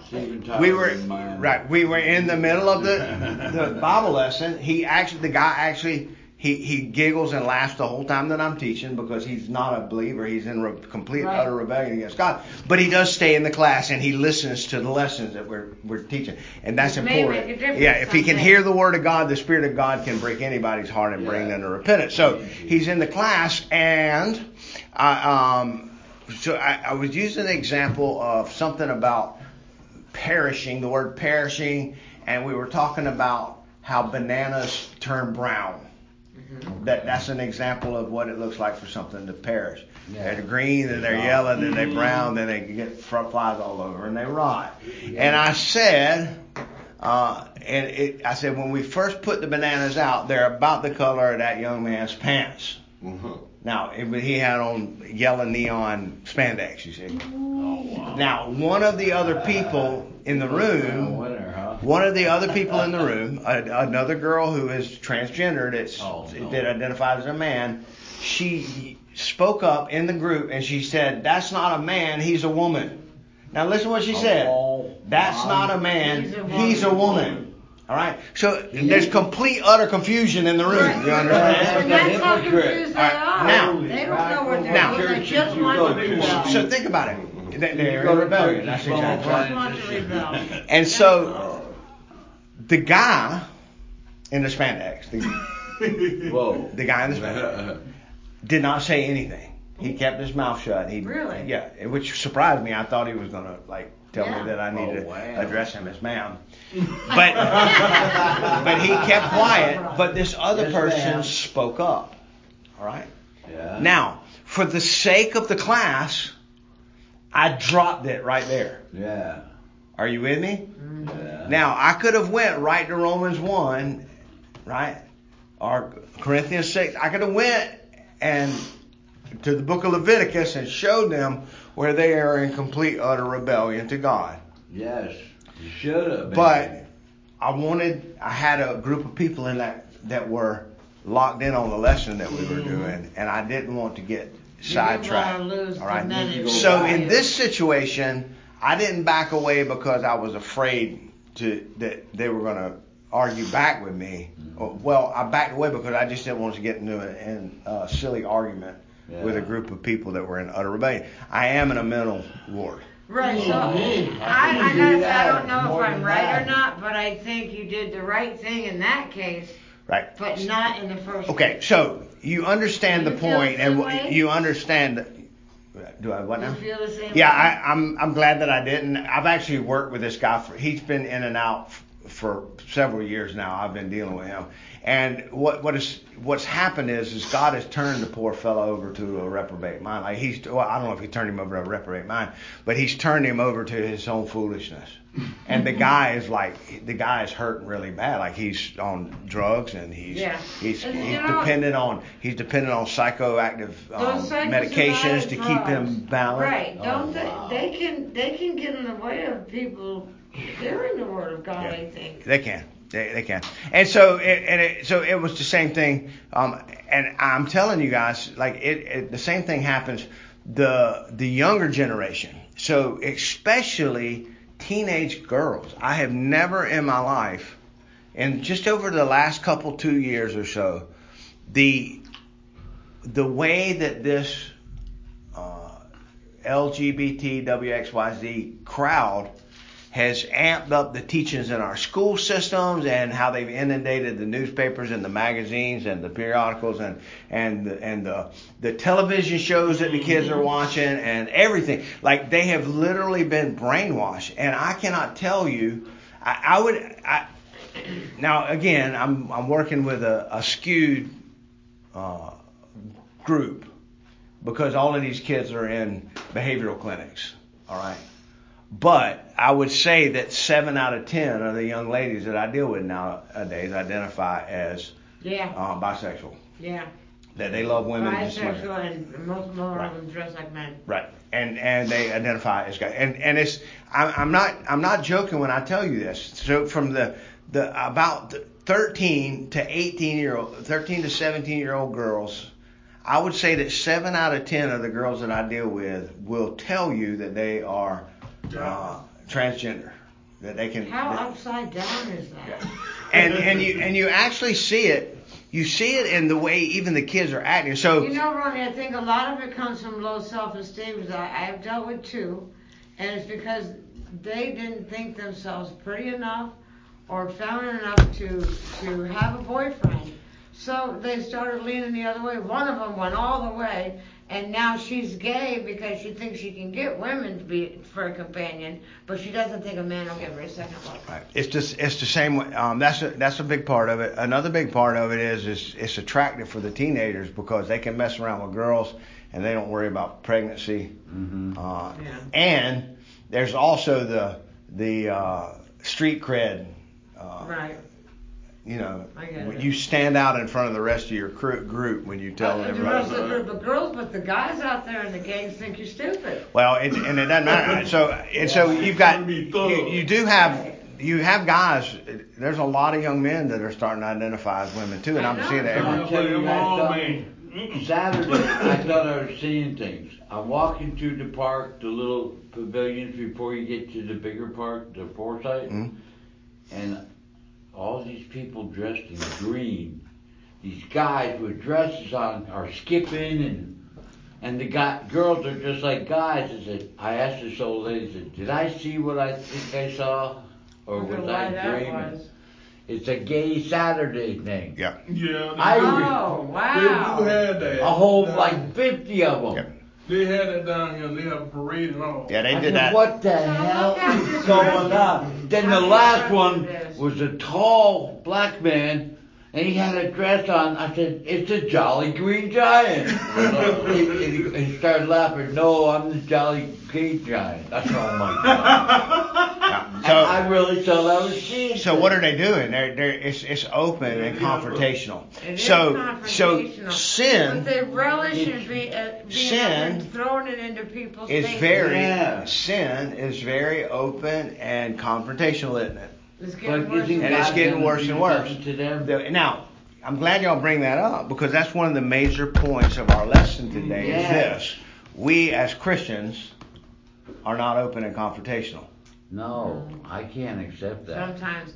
we were right. We were in the middle of the the Bible lesson. He actually, the guy actually, he he giggles and laughs the whole time that I'm teaching because he's not a believer. He's in re- complete right. utter rebellion against God. But he does stay in the class and he listens to the lessons that we're we're teaching, and that's it important. Yeah, if someday. He can hear the word of God, the Spirit of God can break anybody's heart and yeah. bring them to repentance. So he's in the class, and I um so I, I was using an example of something about perishing, the word perishing, and we were talking about how bananas turn brown. That that's an example of what it looks like for something to perish. Yeah. They're green, then they're yellow, then they're brown, then they get flies all over and they rot. Yeah. And I said, uh, and it, I said when we first put the bananas out, they're about the color of that young man's pants. Mm-hmm. Now it, he had on yellow neon spandex, you see. Oh, wow. Now one of the other people in the room. One of the other people in the room, a, another girl who is transgendered, it's, oh, no. that identifies as a man, she spoke up in the group and she said, "That's not a man, he's a woman." Now listen to what she oh, said. That's um, not a man, he's a woman. He's a woman. All right? So there's complete, utter confusion in the room. Right. You understand? That's how confused they are. Now, they don't know what they're now, doing. They just want to rebel. So think about it. They're, they're in rebellion. That's exactly right. And so... The guy in the spandex, the, Whoa. the guy in the spandex, did not say anything. He kept his mouth shut. He, really? Yeah, which surprised me. I thought he was going to like tell yeah. me that I needed oh, wow. to address him as ma'am. But, but he kept quiet, but this other yes, person ma'am. spoke up. All right? Yeah. Now, for the sake of the class, I dropped it right there. Yeah. Are you with me? Yeah. Now, I could have went right to Romans one, right? Or Corinthians six. I could have went and to the book of Leviticus and showed them where they are in complete, utter rebellion to God. Yes, you should have. But I wanted, I had a group of people in that that were locked in on the lesson that we were doing, and I didn't want to get sidetracked. All right. So in this situation... I didn't back away because I was afraid to that they were going to argue back with me. Mm-hmm. Well, I backed away because I just didn't want to get into a, a silly argument yeah. with a group of people that were in utter rebellion. I am in a mental ward. Right. So mm-hmm. I, I, know, I don't know if I'm right or not, but I think you did the right thing in that case. Right. But not in the first. Okay. So you understand you the point, and way? you understand. The, Do I what now? Feel the same yeah, I, I'm I'm glad that I didn't. I've actually worked with this guy. For, he's been in and out f- for several years now. I've been dealing with him. And what what is what's happened is is God has turned the poor fellow over to a reprobate mind. Like he's well, I don't know if he turned him over to a reprobate mind, but he's turned him over to his own foolishness. And the guy is like the guy is hurting really bad. Like he's on drugs and he's yeah. he's he's you know, dependent on he's dependent on psychoactive um, medications to drugs. keep him balanced. Right? Don't oh, they, wow. they can they can get in the way of people. They're in the Word of God. Yeah. I think they can. They, they can, and so it, and it, so it was the same thing. Um, and I'm telling you guys, like it, it, the same thing happens the the younger generation. So especially teenage girls. I have never in my life, and just over the last couple two years or so, the the way that this uh, L G B T W X Y Z crowd has amped up the teachings in our school systems and how they've inundated the newspapers and the magazines and the periodicals and and the, and the the television shows that the kids are watching and everything. Like they have literally been brainwashed, and I cannot tell you. I, I would. I, now again, I'm I'm working with a, a skewed uh, group because all of these kids are in behavioral clinics. All right. But I would say that seven out of ten of the young ladies that I deal with nowadays identify as yeah. uh, bisexual. Yeah. That they love women. Bisexual and most more right. of them dress like men. Right. And and they identify as guys. And and it's I, I'm not I'm not joking when I tell you this. So from the the about the, thirteen to eighteen year old, thirteen to seventeen year old girls, I would say that seven out of ten of the girls that I deal with will tell you that they are uh, transgender. That they can. How that, upside down is that? Yeah. And and you and you actually see it. You see it in the way even the kids are acting. So you know, Ronnie, I think a lot of it comes from low self-esteem, which I, I've dealt with too, and it's because they didn't think themselves pretty enough or feminine enough to to have a boyfriend. So they started leaning the other way. One of them went all the way, and now she's gay because she thinks she can get women to be for a companion, but she doesn't think a man will give her a second look. Right. It's just it's the same way. Um, that's a, that's a big part of it. Another big part of it is it's, it's attractive for the teenagers because they can mess around with girls and they don't worry about pregnancy. Mm-hmm. Uh, yeah. And there's also the the uh, street cred. Uh, right. You know, you stand out in front of the rest of your group when you tell uh, everybody. The rest of the group of girls, but the guys out there in the gangs think you're stupid. Well, it, and it doesn't matter. So, and so you've got, you, you do have, you have guys. There's a lot of young men that are starting to identify as women too, and I'm seeing that. Every Saturday, Saturday I thought I was seeing things. I'm walking through the park, the little pavilions before you get to the bigger park, the Forsyth, mm-hmm. and. All these people dressed in green. These guys with dresses on are skipping, and and the guy, girls are just like guys. I said, I asked this old lady, I said, did I see what I think I saw, or was I dreaming? Was. It's a gay Saturday thing. Yeah. Yeah. I oh re- wow. They do have that. A whole like fifty of them. Yeah. They had it down here. They had a parade and all. Yeah, they did I mean, that. What the hell is going on? Then the last one was a tall black man, and he had a dress on. I said, "It's a Jolly Green Giant." And he started laughing. No, I'm the Jolly Green Giant. That's all my God. Yeah. So, I really thought I was seeing. So what are they doing? They're, they're, it's, it's open and confrontational. It so, is confrontational. So sin. But they relish in being and throwing it into people's faces. It's very yeah. sin is very open and confrontational, isn't it? It's getting worse and, and it's getting worse and worse. To them. Now, I'm glad y'all bring that up because that's one of the major points of our lesson today. Yeah. Is this: we as Christians are not open and confrontational. No, I can't accept that. Sometimes.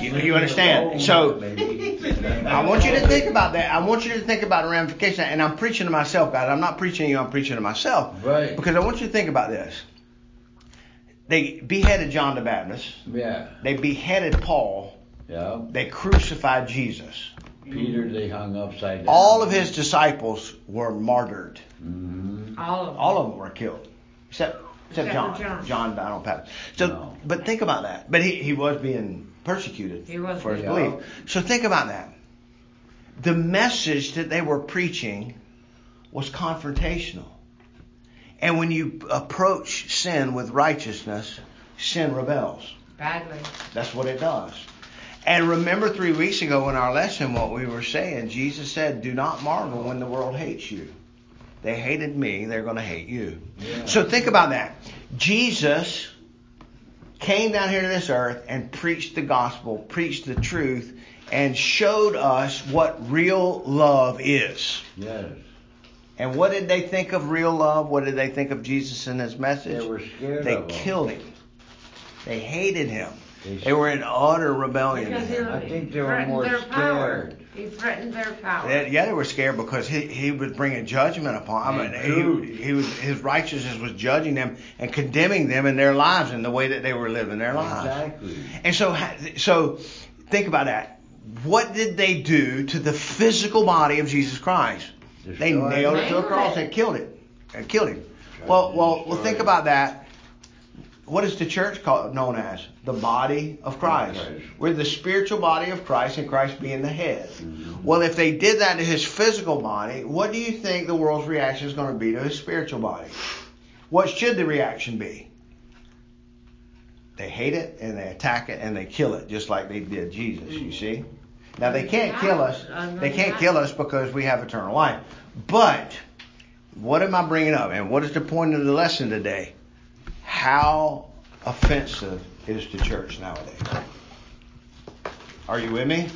You, you understand? So, I want you to think about that. I want you to think about the ramifications. And I'm preaching to myself, guys. I'm not preaching to you. I'm preaching to myself. Right. Because I want you to think about this. They beheaded John the Baptist. Yeah. They beheaded Paul. Yeah. They crucified Jesus. Peter, they hung upside down. All of his disciples were martyred. Mm-hmm. All of them. All of them were killed. Except... Except John, John, John died on baptism. So, no. But think about that. But he, he was being persecuted he was for his belief. So think about that. The message that they were preaching was confrontational. And when you approach sin with righteousness, sin rebels. Badly. That's what it does. And remember three weeks ago in our lesson what we were saying. Jesus said, do not marvel when the world hates you. They hated me, they're going to hate you. Yeah. So think about that. Jesus came down here to this earth and preached the gospel, preached the truth, and showed us what real love is. Yes. And what did they think of real love? What did they think of Jesus and his message? They were scared They of killed him. him. They hated him. They, they were in utter rebellion. Because he, I think they were more scared. Power. He threatened their power. They, yeah, they were scared because he, he was bringing judgment upon them. I mean, he, he was, his righteousness was judging them and condemning them in their lives and the way that they were living their lives. Exactly. And so, so think about that. What did they do to the physical body of Jesus Christ? Destroyed. They nailed it to a cross and killed it. And killed him. Well, well, well, think about that. What is the church called, known as? The body of Christ. Christ. We're the spiritual body of Christ and Christ being the head. Mm-hmm. Well, if they did that to his physical body, what do you think the world's reaction is going to be to his spiritual body? What should the reaction be? They hate it and they attack it and they kill it, just like they did Jesus, you see? Now, they can't kill us. They can't kill us because we have eternal life. But what am I bringing up? And what is the point of the lesson today? How offensive is the church nowadays? Are you with me?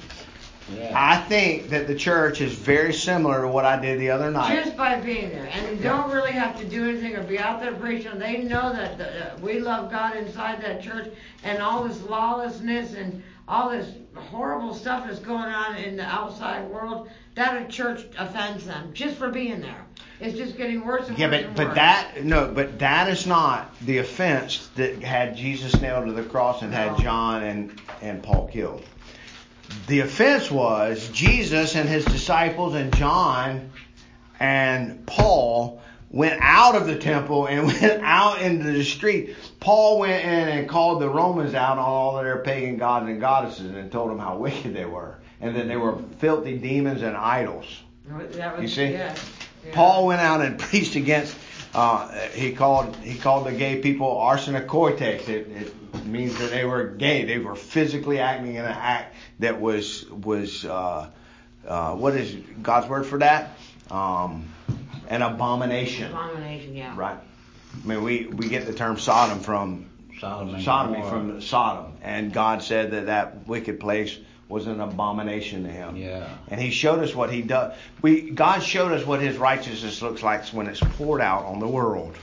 Yeah. I think that the church is very similar to what I did the other night. Just by being there. And you don't really have to do anything or be out there preaching. They know that the, uh, we love God inside that church. And all this lawlessness and all this horrible stuff that's going on in the outside world, that a church offends them just for being there. It's just getting worse and yeah, worse. Yeah, but, but worse. that no, but that is not the offense that had Jesus nailed to the cross and no. had John and, and Paul killed. The offense was Jesus and his disciples and John and Paul went out of the temple and went out into the street. Paul went in and called the Romans out on all of their pagan gods and goddesses and told them how wicked they were. And that they were filthy demons and idols. That was, you see? Yeah, yeah. Paul went out and preached against, uh, he called he called the gay people arsenicoites. It, it means that they were gay. They were physically acting in an act that was, was uh, uh, what is God's word for that? Um, an abomination. Abomination, yeah. Right. I mean, we, we get the term Sodom from Sodomy, Sodomy from Sodom. And God said that that wicked place was an abomination to him. Yeah. And he showed us what he does. We God showed us what his righteousness looks like when it's poured out on the world.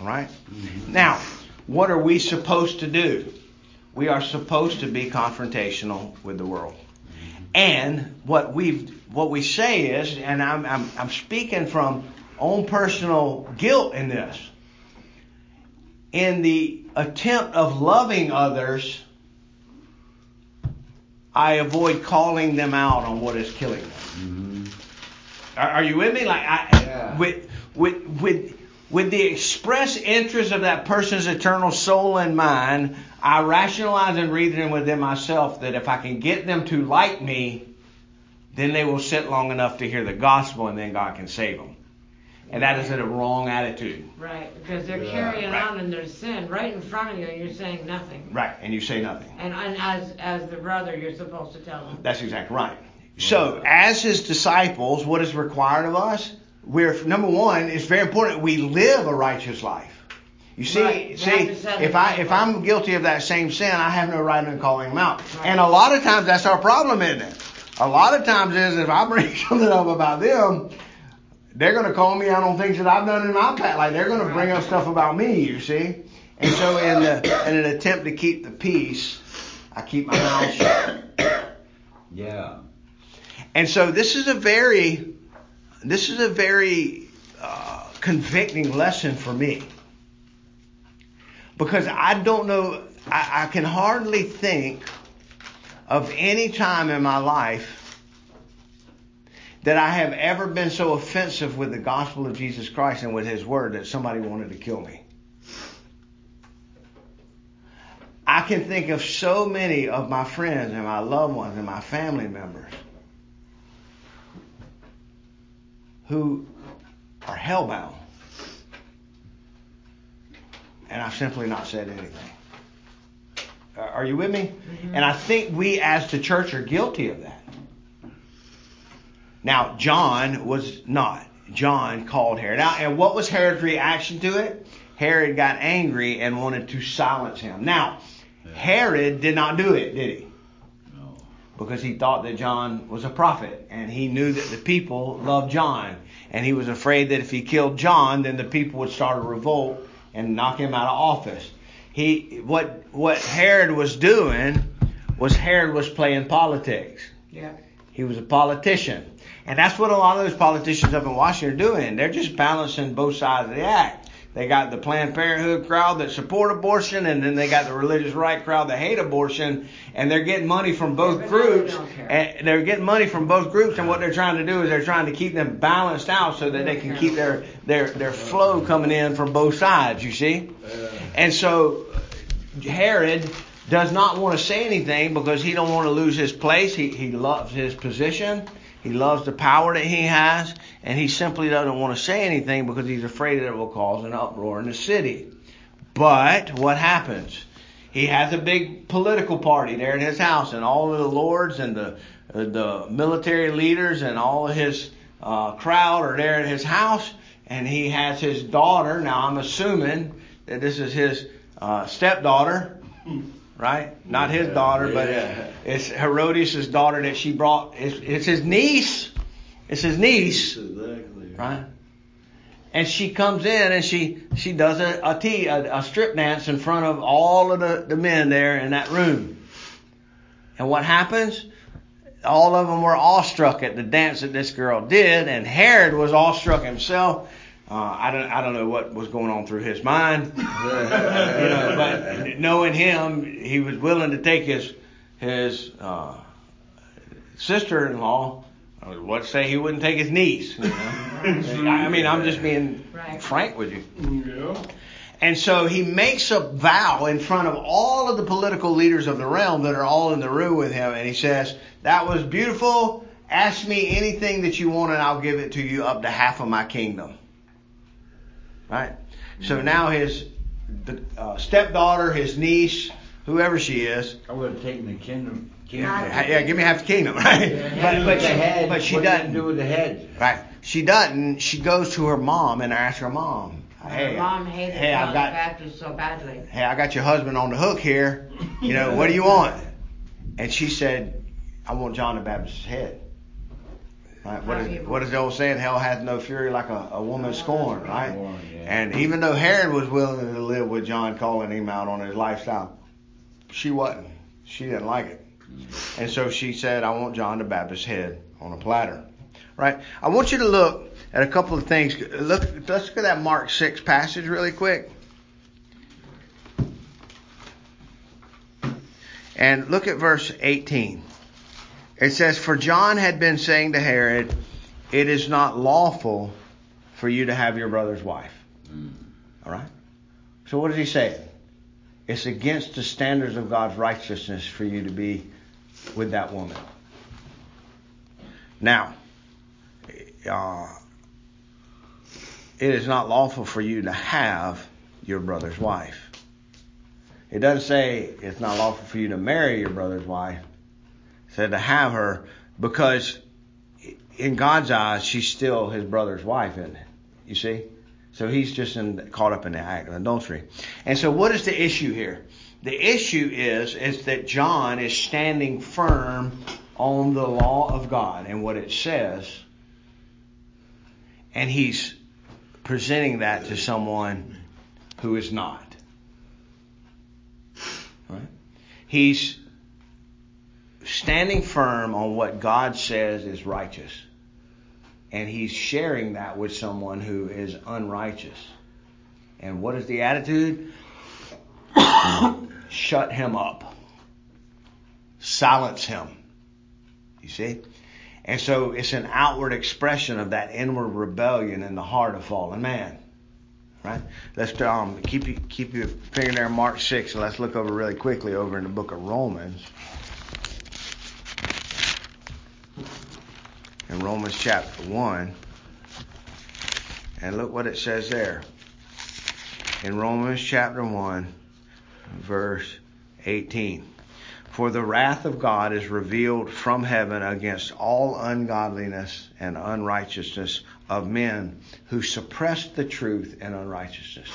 All right? Mm-hmm. Now, what are we supposed to do? We are supposed to be confrontational with the world. Mm-hmm. And what we what we say is, and I'm I'm I'm speaking from own personal guilt in this. In the attempt of loving others, I avoid calling them out on what is killing them. Mm-hmm. Are, are you with me? Like I, yeah. with with with with the express interest of that person's eternal soul and mind, I rationalize and reason within myself that if I can get them to like me, then they will sit long enough to hear the gospel, and then God can save them. And that is a wrong attitude. Right, because they're yeah. carrying right. on in their sin right in front of you, and you're saying nothing. Right, and you say nothing. And, and as as the brother, you're supposed to tell them. That's exactly right. Yeah. So, as his disciples, what is required of us? We're number one. It's very important we live a righteous life. You see, right. see, if I if I'm guilty of that same sin, I have no right in calling them out. Right. And a lot of times that's our problem, isn't it? A lot of times is if I bring something up about them, they're going to call me out on things that I've done in my past. Like, they're going to bring up stuff about me, you see. And so in, the, in an attempt to keep the peace, I keep my mouth shut. Yeah. And so this is a very, this is a very uh, convicting lesson for me. Because I don't know, I, I can hardly think of any time in my life that I have ever been so offensive with the gospel of Jesus Christ and with his word that somebody wanted to kill me. I can think of so many of my friends and my loved ones and my family members who are hellbound. And I've simply not said anything. Are you with me? Mm-hmm. And I think we as the church are guilty of that. Now, John was not. John called Herod out. And what was Herod's reaction to it? Herod got angry and wanted to silence him. Now, yeah. Herod did not do it, did he? No. Because he thought that John was a prophet. And he knew that the people loved John. And he was afraid that if he killed John, then the people would start a revolt and knock him out of office. He what what Herod was doing was Herod was playing politics. Yeah. He was a politician. And that's what a lot of those politicians up in Washington are doing. They're just balancing both sides of the act. They got the Planned Parenthood crowd that support abortion, and then they got the religious right crowd that hate abortion, and they're getting money from both yeah, groups. And they're getting money from both groups, and what they're trying to do is they're trying to keep them balanced out so that they can keep their, their, their flow coming in from both sides, you see? And so Herod does not want to say anything because he don't want to lose his place. He, he loves his position. He loves the power that he has, and he simply doesn't want to say anything because he's afraid that it will cause an uproar in the city. But what happens? He has a big political party there in his house, and all of the lords and the the military leaders and all of his uh, crowd are there at his house, and he has his daughter. Now, I'm assuming that this is his uh, stepdaughter. right? Not his daughter, but yeah. it's, it's Herodias' daughter that she brought. It's, it's his niece. It's his niece, exactly. Right? And she comes in and she she does a a, tea, a a strip dance in front of all of the, the men there in that room. And what happens? All of them were awestruck at the dance that this girl did, and Herod was awestruck himself. Uh, I don't I don't know what was going on through his mind, you know. But knowing him, he was willing to take his his uh, sister-in-law. Let's say he wouldn't take his niece. You know? I mean, I'm just being right. frank with you. Yeah. And so he makes a vow in front of all of the political leaders of the realm that are all in the room with him. And he says, that was beautiful. Ask me anything that you want and I'll give it to you, up to half of my kingdom. Right? Mm-hmm. So now his the, uh, stepdaughter, his niece, whoever she is. I would have taken the kingdom. Yeah, yeah, give me half the kingdom, right? Yeah, but, but, she, but she what doesn't do with the head, right? She doesn't. She goes to her mom and asks her mom, "Hey, her mom hates hey, I've got Baptist so badly. Hey, I got your husband on the hook here. You know, what do you want?" And she said, "I want John the Baptist's head." Right? What is what is the old saying? Hell hath no fury like a, a woman scorned, right? Born, yeah. And even though Herod was willing to live with John, calling him out on his lifestyle, she wasn't. She didn't like it. And so she said, I want John the Baptist's head on a platter. Right? I want you to look at a couple of things. Look, let's look at that Mark six passage really quick. And look at verse eighteen. It says, for John had been saying to Herod, it is not lawful for you to have your brother's wife. Mm. All right? So what is he saying? It's against the standards of God's righteousness for you to be with that woman. Now, uh, it is not lawful for you to have your brother's wife. It doesn't say it's not lawful for you to marry your brother's wife. It said to have her, because in God's eyes, she's still his brother's wife, isn't it? You see? So he's just in, caught up in the act of adultery. And so what is the issue here? The issue is, is that John is standing firm on the law of God and what it says. And he's presenting that to someone who is not. Right? He's standing firm on what God says is righteous. And he's sharing that with someone who is unrighteous. And what is the attitude? Shut him up. Silence him. You see? And so it's an outward expression of that inward rebellion in the heart of fallen man. Right? Let's um, keep you, keep your finger there in Mark six, and let's look over really quickly over in the book of Romans. In Romans chapter one. And look what it says there. In Romans chapter one, verse eighteen. For the wrath of God is revealed from heaven against all ungodliness and unrighteousness of men who suppress the truth in unrighteousness.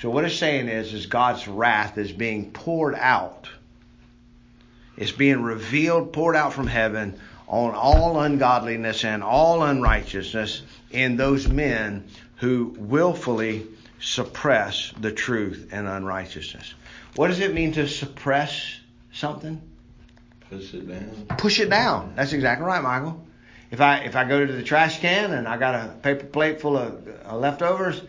So what it's saying is, is God's wrath is being poured out. It's being revealed, poured out from heaven on all ungodliness and all unrighteousness in those men who willfully suppress the truth and unrighteousness. What does it mean to suppress something? Push it down. Push it down. That's exactly right, Michael. If I if I go to the trash can and I got a paper plate full of uh, leftovers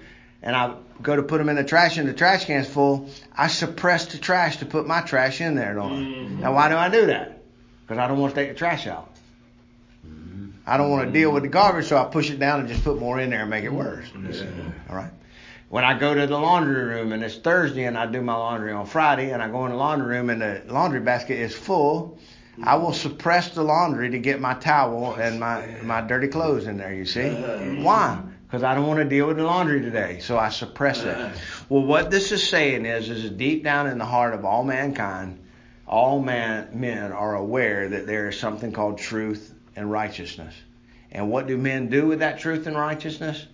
and I go to put them in the trash and the trash can's full, I suppress the trash to put my trash in there, don't I? Mm-hmm. Now, why do I do that? Because I don't want to take the trash out. Mm-hmm. I don't want to deal with the garbage, so I push it down and just put more in there and make it worse. Yeah. All right? When I go to the laundry room and it's Thursday and I do my laundry on Friday and I go in the laundry room and the laundry basket is full, I will suppress the laundry to get my towel and my, my dirty clothes in there, you see. Why? Because I don't want to deal with the laundry today, so I suppress it. Well, what this is saying is, is deep down in the heart of all mankind, all man, men are aware that there is something called truth and righteousness. And what do men do with that truth and righteousness?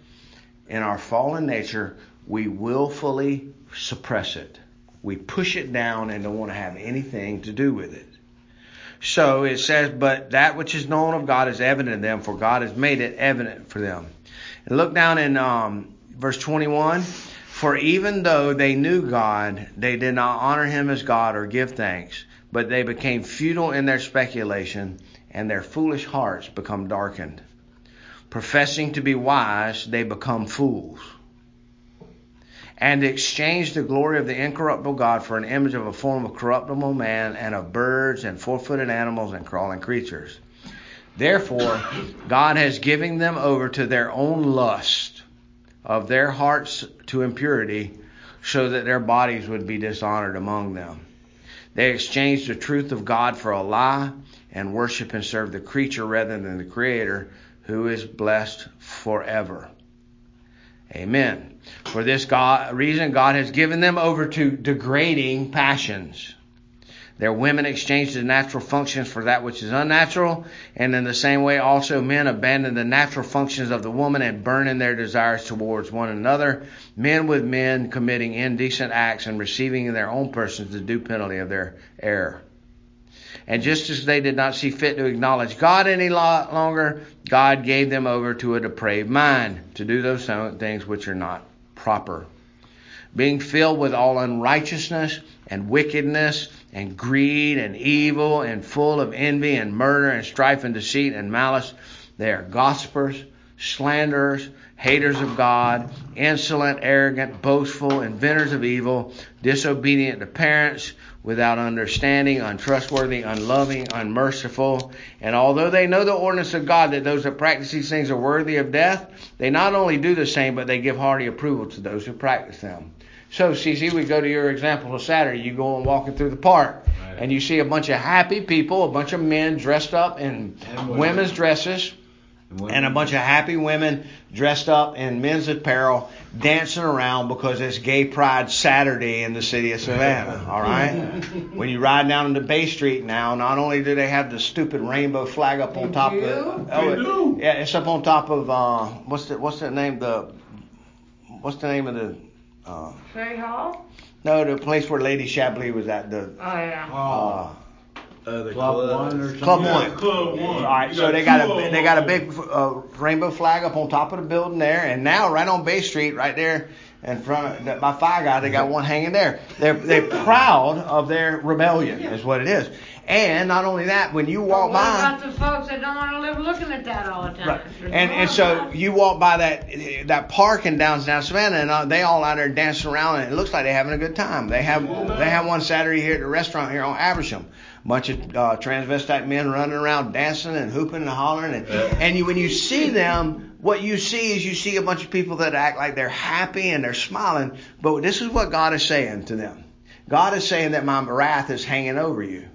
In our fallen nature, we willfully suppress it. We push it down and don't want to have anything to do with it. So it says, but that which is known of God is evident in them, for God has made it evident for them. And look down in um, verse twenty-one. For even though they knew God, they did not honor him as God or give thanks, but they became futile in their speculation, and their foolish hearts become darkened. Professing to be wise, they become fools, and exchanged the glory of the incorruptible God for an image of a form of corruptible man, and of birds and four-footed animals and crawling creatures. Therefore, God has given them over to their own lust of their hearts to impurity, so that their bodies would be dishonored among them. They exchanged the truth of God for a lie, and worship and serve the creature rather than the Creator, who is blessed forever. Amen. For this God, reason, God has given them over to degrading passions. Their women exchanged the natural functions for that which is unnatural, and in the same way also men abandoned the natural functions of the woman and burned in their desires towards one another, men with men committing indecent acts and receiving in their own persons the due penalty of their error. And just as they did not see fit to acknowledge God any longer, God gave them over to a depraved mind to do those things which are not proper, being filled with all unrighteousness and wickedness and greed and evil and full of envy and murder and strife and deceit and malice. They are gossipers, slanderers, haters of God, insolent, arrogant, boastful, inventors of evil, disobedient to parents, without understanding, untrustworthy, unloving, unmerciful. And although they know the ordinance of God that those that practice these things are worthy of death, they not only do the same, but they give hearty approval to those who practice them. So, C C, we go to your example of Saturday. You go and walking through the park, right, and you see a bunch of happy people, a bunch of men dressed up in women. women's dresses, and, women. and a bunch of happy women dressed up in men's apparel, dancing around because it's Gay Pride Saturday in the city of Savannah, all right? When you ride down into Bay Street now, not only do they have the stupid rainbow flag up on top of it, oh, it yeah, it's up on top of uh, what's the what's the name the what's the name of the uh, Trey Hall? No, the place where Lady Chablis was at the oh yeah. Uh, Uh, the Club One or something. Club One. Yeah, Club One. All right, so they got a they got a big uh, rainbow flag up on top of the building there, and now right on Bay Street, right there in front of by Fire Guy, they got one hanging there. They're they're proud of their rebellion, is what it is. And not only that, when you walk by... What about the folks that don't want to live looking at that all the time? Right. And and so you walk by that that park in downtown Savannah, and they all out there dancing around, and it looks like they're having a good time. They have they have one Saturday here at the restaurant here on Aversham. A bunch of uh, transvestite men running around dancing and hooping and hollering. And, and you, when you see them... What you see is you see a bunch of people that act like they're happy and they're smiling. But this is what God is saying to them. God is saying that my wrath is hanging over you.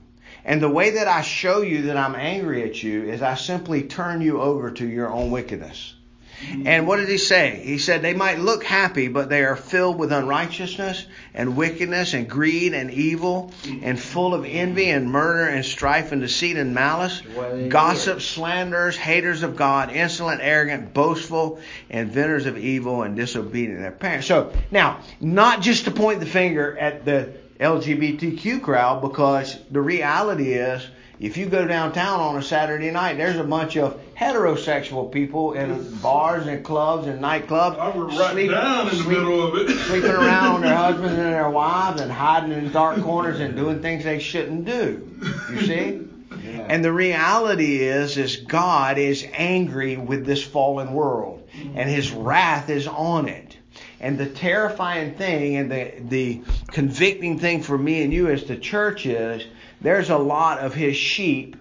And the way that I show you that I'm angry at you is I simply turn you over to your own wickedness. And what did he say? He said they might look happy, but they are filled with unrighteousness and wickedness and greed and evil and full of envy and murder and strife and deceit and malice, gossip, slanderers, haters of God, insolent, arrogant, boastful, inventors of evil and disobedient to their parents. So now, not just to point the finger at the L G B T Q crowd, because the reality is, if you go downtown on a Saturday night, there's a bunch of heterosexual people in bars and clubs and nightclubs. I were right sleeping, down in the sleep, middle of it. Sleeping around on their husbands and their wives and hiding in dark corners and doing things they shouldn't do. You see? Yeah. And the reality is, is God is angry with this fallen world. And his wrath is on it. And the terrifying thing and the, the convicting thing for me and you as the church is, there's a lot of his sheep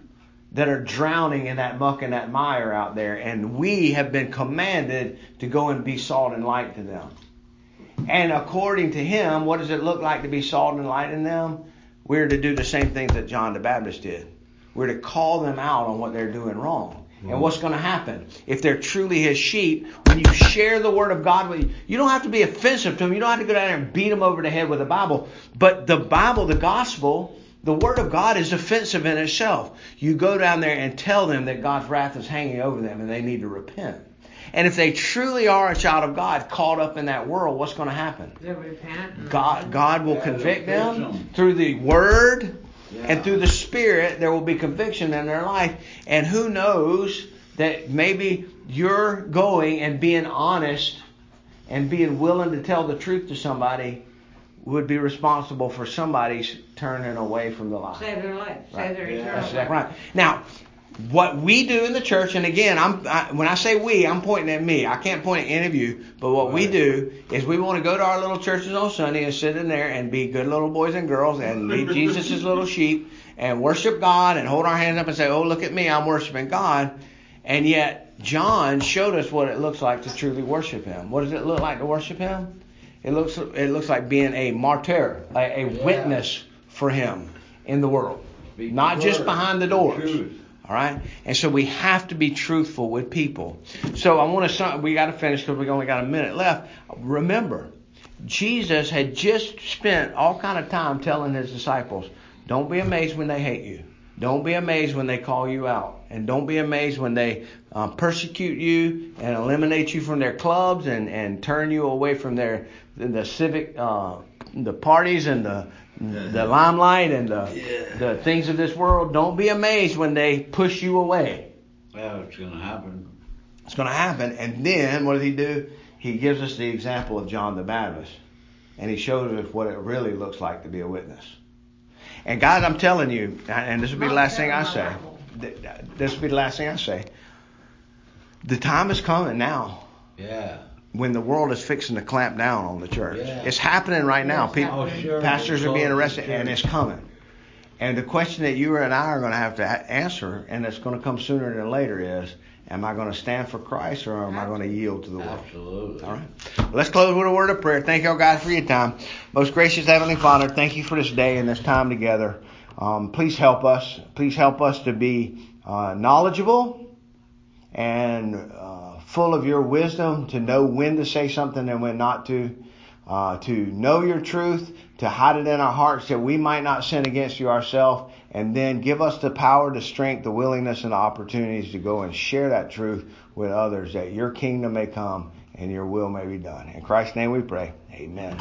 that are drowning in that muck and that mire out there. And we have been commanded to go and be salt and light to them. And according to him, what does it look like to be salt and light in them? We're to do the same things that John the Baptist did. We're to call them out on what they're doing wrong. And what's going to happen? If they're truly his sheep, when you share the word of God with you, you don't have to be offensive to them. You don't have to go down there and beat them over the head with the Bible. But the Bible, the gospel... The word of God is offensive in itself. You go down there and tell them that God's wrath is hanging over them and they need to repent. And if they truly are a child of God, caught up in that world, what's going to happen? They'll repent. God, God will yeah, convict them, them through the Word yeah. and through the Spirit. There will be conviction in their life. And who knows that maybe you're going and being honest and being willing to tell the truth to somebody would be responsible for somebody's turning away from the lie. Save their life. Right. Save their yeah. eternal That's life. Right. Now, what we do in the church, and again, I'm, I, when I say we, I'm pointing at me. I can't point at any of you. But what right. we do is we want to go to our little churches on Sunday and sit in there and be good little boys and girls and be Jesus' little sheep and worship God and hold our hands up and say, oh, look at me, I'm worshiping God. And yet John showed us what it looks like to truly worship him. What does it look like to worship him? It looks it looks like being a martyr, a, a yeah. witness for him in the world, Speaking not word. just behind the doors. The All right, and so we have to be truthful with people. So I want to. We got to finish because we only got a minute left. Remember, Jesus had just spent all kind of time telling his disciples, "Don't be amazed when they hate you. Don't be amazed when they call you out, and don't be amazed when they um, persecute you and eliminate you from their clubs and, and turn you away from their the civic uh, the parties and the." The limelight and the, yeah. the things of this world. Don't be amazed when they push you away. Well, it's going to happen. It's going to happen. And then what does he do? He gives us the example of John the Baptist. And he shows us what it really looks like to be a witness. And guys, I'm telling you, and this will be the last thing I say. This will be the last thing I say. The time is coming now. Yeah. When the world is fixing to clamp down on the church. Yeah. It's happening right now. People, oh, sure. Pastors are being arrested, and it's coming. And the question that you and I are going to have to answer, and it's going to come sooner than later, is, am I going to stand for Christ, or am I going to yield to the world? Absolutely. All right. Well, let's close with a word of prayer. Thank you all, guys, for your time. Most gracious Heavenly Father, thank you for this day and this time together. Um, please help us. Please help us to be uh, knowledgeable and uh, full of your wisdom, to know when to say something and when not to, uh, to know your truth, to hide it in our hearts that we might not sin against you ourselves, and then give us the power, the strength, the willingness, and the opportunities to go and share that truth with others, that your kingdom may come and your will may be done. In Christ's name we pray. Amen.